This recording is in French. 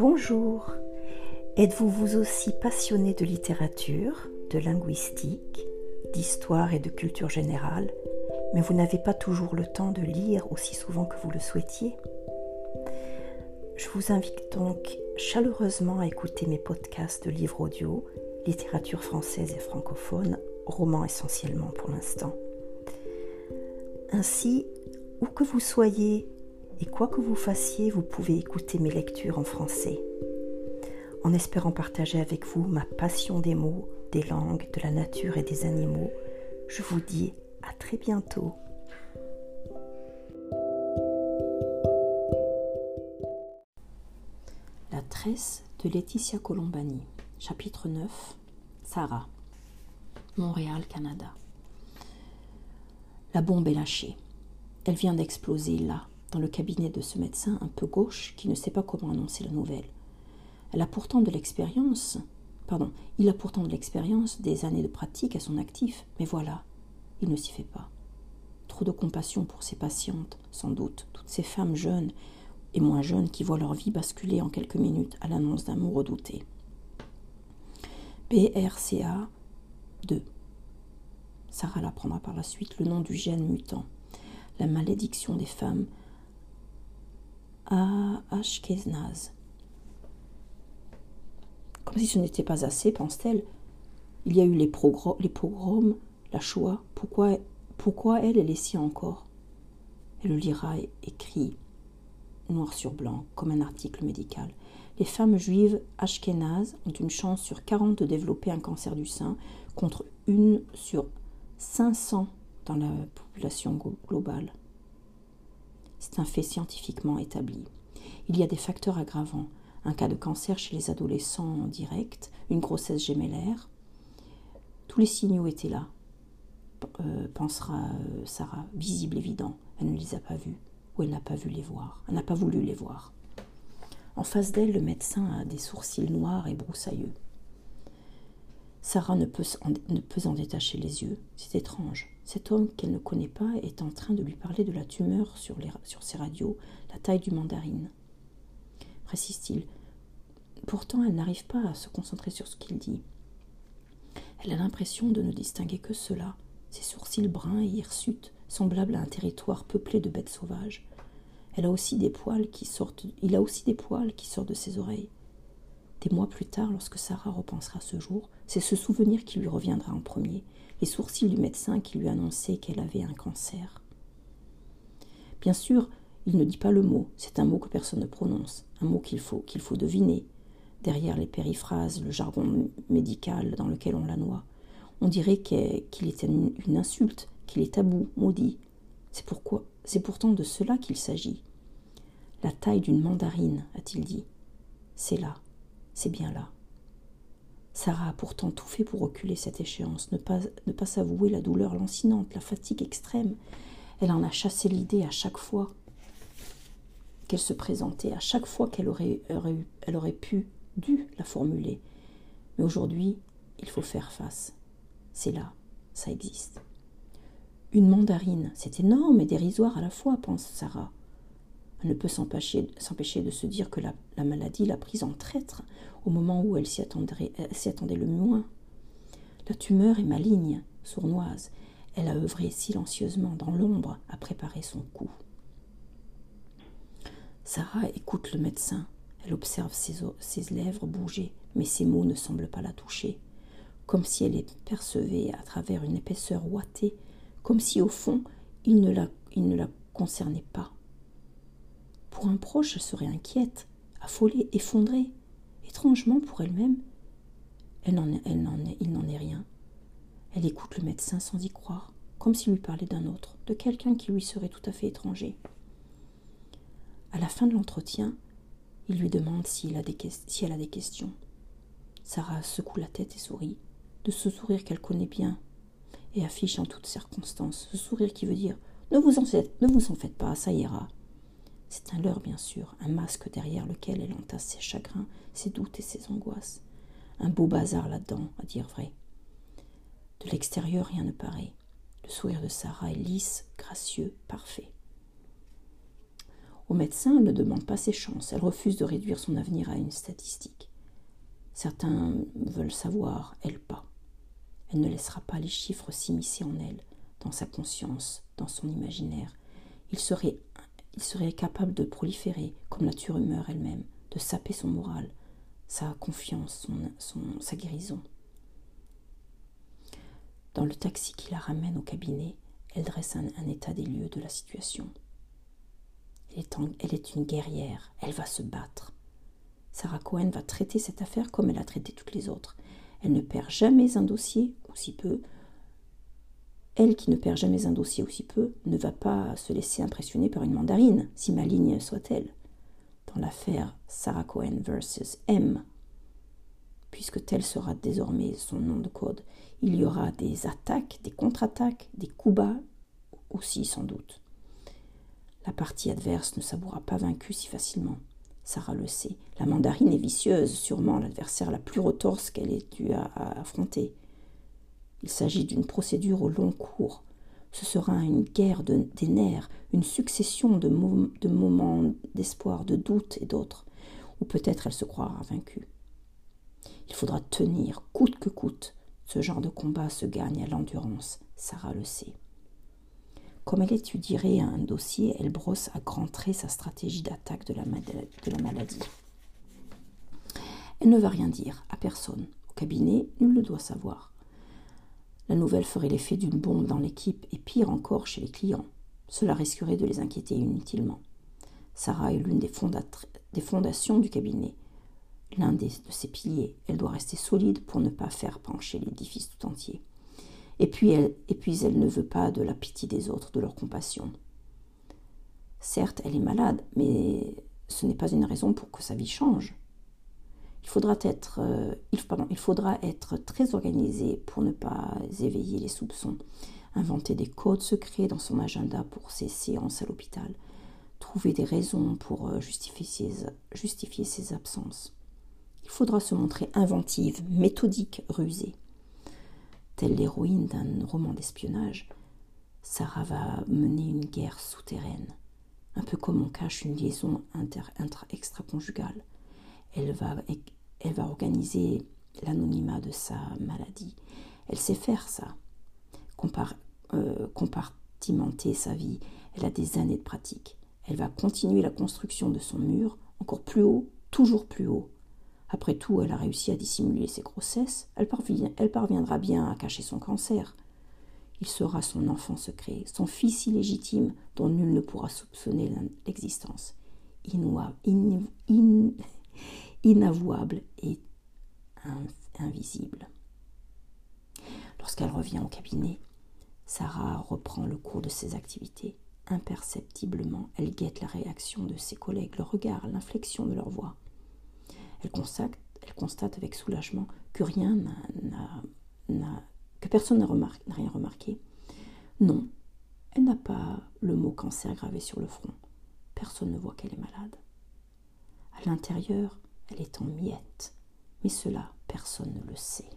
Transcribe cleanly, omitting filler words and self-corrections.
Bonjour, êtes-vous vous aussi passionné de littérature, de linguistique, d'histoire et de culture générale, mais vous n'avez pas toujours le temps de lire aussi souvent que vous le souhaitiez ? Je vous invite donc chaleureusement à écouter mes podcasts de livres audio, littérature française et francophone, romans essentiellement pour l'instant. Ainsi, où que vous soyez et quoi que vous fassiez, vous pouvez écouter mes lectures en français, en espérant partager avec vous ma passion des mots, des langues, de la nature et des animaux. Je vous dis à très bientôt. La tresse de Laetitia Colombani, chapitre 9, Sarah, Montréal, Canada. La bombe est lâchée. Elle vient d'exploser là, dans le cabinet de ce médecin un peu gauche qui ne sait pas comment annoncer la nouvelle. Il a pourtant de l'expérience, des années de pratique à son actif, mais voilà, il ne s'y fait pas. Trop de compassion pour ses patientes, sans doute, toutes ces femmes jeunes et moins jeunes qui voient leur vie basculer en quelques minutes à l'annonce d'un mot redouté. BRCA2. Sarah l'apprendra par la suite le nom du gène mutant. La malédiction des femmes Ashkénazes. Comme si ce n'était pas assez, pense-t-elle, il y a eu les pogroms, la Shoah, pourquoi elle est si encore ? Elle le lira écrit, noir sur blanc, comme un article médical. Les femmes juives ashkénazes ont une chance sur 40 de développer un cancer du sein, contre une sur 500 dans la population globale. C'est un fait scientifiquement établi. Il y a des facteurs aggravants, un cas de cancer chez les adolescents en direct, une grossesse gémellaire. Tous les signaux étaient là, pensera Sarah, visible, évident. Elle ne les a pas vus, ou elle n'a pas voulu les voir. En face d'elle, le médecin a des sourcils noirs et broussailleux. Sarah ne peut en détacher les yeux. C'est étrange. Cet homme qu'elle ne connaît pas est en train de lui parler de la tumeur sur ses radios, la taille du mandarine, précise-t-il. Pourtant, elle n'arrive pas à se concentrer sur ce qu'il dit. Elle a l'impression de ne distinguer que cela, ses sourcils bruns et hirsutes, semblables à un territoire peuplé de bêtes sauvages. Il a aussi des poils qui sortent de ses oreilles. Des mois plus tard, lorsque Sarah repensera à ce jour, c'est ce souvenir qui lui reviendra en premier, les sourcils du médecin qui lui annonçait qu'elle avait un cancer. Bien sûr, il ne dit pas le mot, c'est un mot que personne ne prononce, un mot qu'il faut deviner, derrière les périphrases, le jargon médical dans lequel on la noie. On dirait qu'il est une insulte, qu'il est tabou, maudit. C'est pourtant de cela qu'il s'agit. La taille d'une mandarine, a-t-il dit. C'est là. C'est bien là. Sarah a pourtant tout fait pour reculer cette échéance, ne pas s'avouer la douleur lancinante, la fatigue extrême. Elle en a chassé l'idée à chaque fois qu'elle se présentait, à chaque fois qu'elle aurait dû la formuler. Mais aujourd'hui, il faut faire face. C'est là, ça existe. Une mandarine, c'est énorme et dérisoire à la fois, pense Sarah. Elle ne peut s'empêcher de se dire que la maladie l'a prise en traître au moment où elle s'y attendait le moins. La tumeur est maligne, sournoise. Elle a œuvré silencieusement dans l'ombre à préparer son coup. Sarah écoute le médecin. Elle observe ses lèvres bouger, mais ses mots ne semblent pas la toucher. Comme si elle les percevait à travers une épaisseur ouatée, comme si au fond, il ne la concernait pas. Pour un proche, elle serait inquiète, affolée, effondrée. Étrangement, pour elle-même, il n'en est rien. Elle écoute le médecin sans y croire, comme s'il lui parlait d'un autre, de quelqu'un qui lui serait tout à fait étranger. À la fin de l'entretien, il lui demande si elle a des questions. Sarah secoue la tête et sourit, de ce sourire qu'elle connaît bien, et affiche en toutes circonstances, ce sourire qui veut dire « Ne vous en faites pas, ça ira ». C'est un leurre, bien sûr, un masque derrière lequel elle entasse ses chagrins, ses doutes et ses angoisses. Un beau bazar là-dedans, à dire vrai. De l'extérieur, rien ne paraît. Le sourire de Sarah est lisse, gracieux, parfait. Au médecin, elle ne demande pas ses chances, elle refuse de réduire son avenir à une statistique. Certains veulent savoir, elle pas. Elle ne laissera pas les chiffres s'immiscer en elle, dans sa conscience, dans son imaginaire. Il serait capable de proliférer, comme la tumeur elle-même, de saper son moral, sa confiance, sa guérison. Dans le taxi qui la ramène au cabinet, elle dresse un état des lieux de la situation. Elle est une guerrière, elle va se battre. Sarah Cohen va traiter cette affaire comme elle a traité toutes les autres. Elle ne perd jamais un dossier, aussi peu. Elle qui ne perd jamais un dossier aussi peu ne va pas se laisser impressionner par une mandarine, si maligne soit-elle. Dans l'affaire Sarah Cohen versus M, puisque tel sera désormais son nom de code, il y aura des attaques, des contre-attaques, des coups bas aussi sans doute. La partie adverse ne s'avouera pas vaincue si facilement. Sarah le sait. La mandarine est vicieuse, sûrement l'adversaire la plus retorse qu'elle ait dû affronter. Il s'agit d'une procédure au long cours. Ce sera une guerre des nerfs, une succession de moments d'espoir, de doute et d'autres, où peut-être elle se croira vaincue. Il faudra tenir, coûte que coûte. Ce genre de combat se gagne à l'endurance, Sarah le sait. Comme elle étudierait un dossier, elle brosse à grands traits sa stratégie d'attaque de la maladie. Elle ne va rien dire à personne. Au cabinet, nul ne doit savoir. La nouvelle ferait l'effet d'une bombe dans l'équipe et pire encore chez les clients. Cela risquerait de les inquiéter inutilement. Sarah est l'une des fondations du cabinet. L'un de ses piliers, elle doit rester solide pour ne pas faire pencher l'édifice tout entier. Et puis elle ne veut pas de la pitié des autres, de leur compassion. Certes, elle est malade, mais ce n'est pas une raison pour que sa vie change. Il faudra être très organisé pour ne pas éveiller les soupçons, inventer des codes secrets dans son agenda pour ses séances à l'hôpital, trouver des raisons pour justifier ses absences. Il faudra se montrer inventive, méthodique, rusée. Telle l'héroïne d'un roman d'espionnage, Sarah va mener une guerre souterraine, un peu comme on cache une liaison extra-conjugale. Elle va organiser l'anonymat de sa maladie. Elle sait faire ça, compartimenter sa vie. Elle a des années de pratique. Elle va continuer la construction de son mur, encore plus haut, toujours plus haut. Après tout, elle a réussi à dissimuler ses grossesses, elle parviendra bien à cacher son cancer. Il sera son enfant secret, son fils illégitime dont nul ne pourra soupçonner l'existence. Inavouable et invisible. Lorsqu'elle revient au cabinet, Sarah reprend le cours de ses activités. Imperceptiblement, elle guette la réaction de ses collègues, leur regard, l'inflexion de leur voix. Elle constate avec soulagement que personne n'a rien remarqué. Non, elle n'a pas le mot cancer gravé sur le front. Personne ne voit qu'elle est malade. À l'intérieur, elle est en miettes, mais cela, personne ne le sait.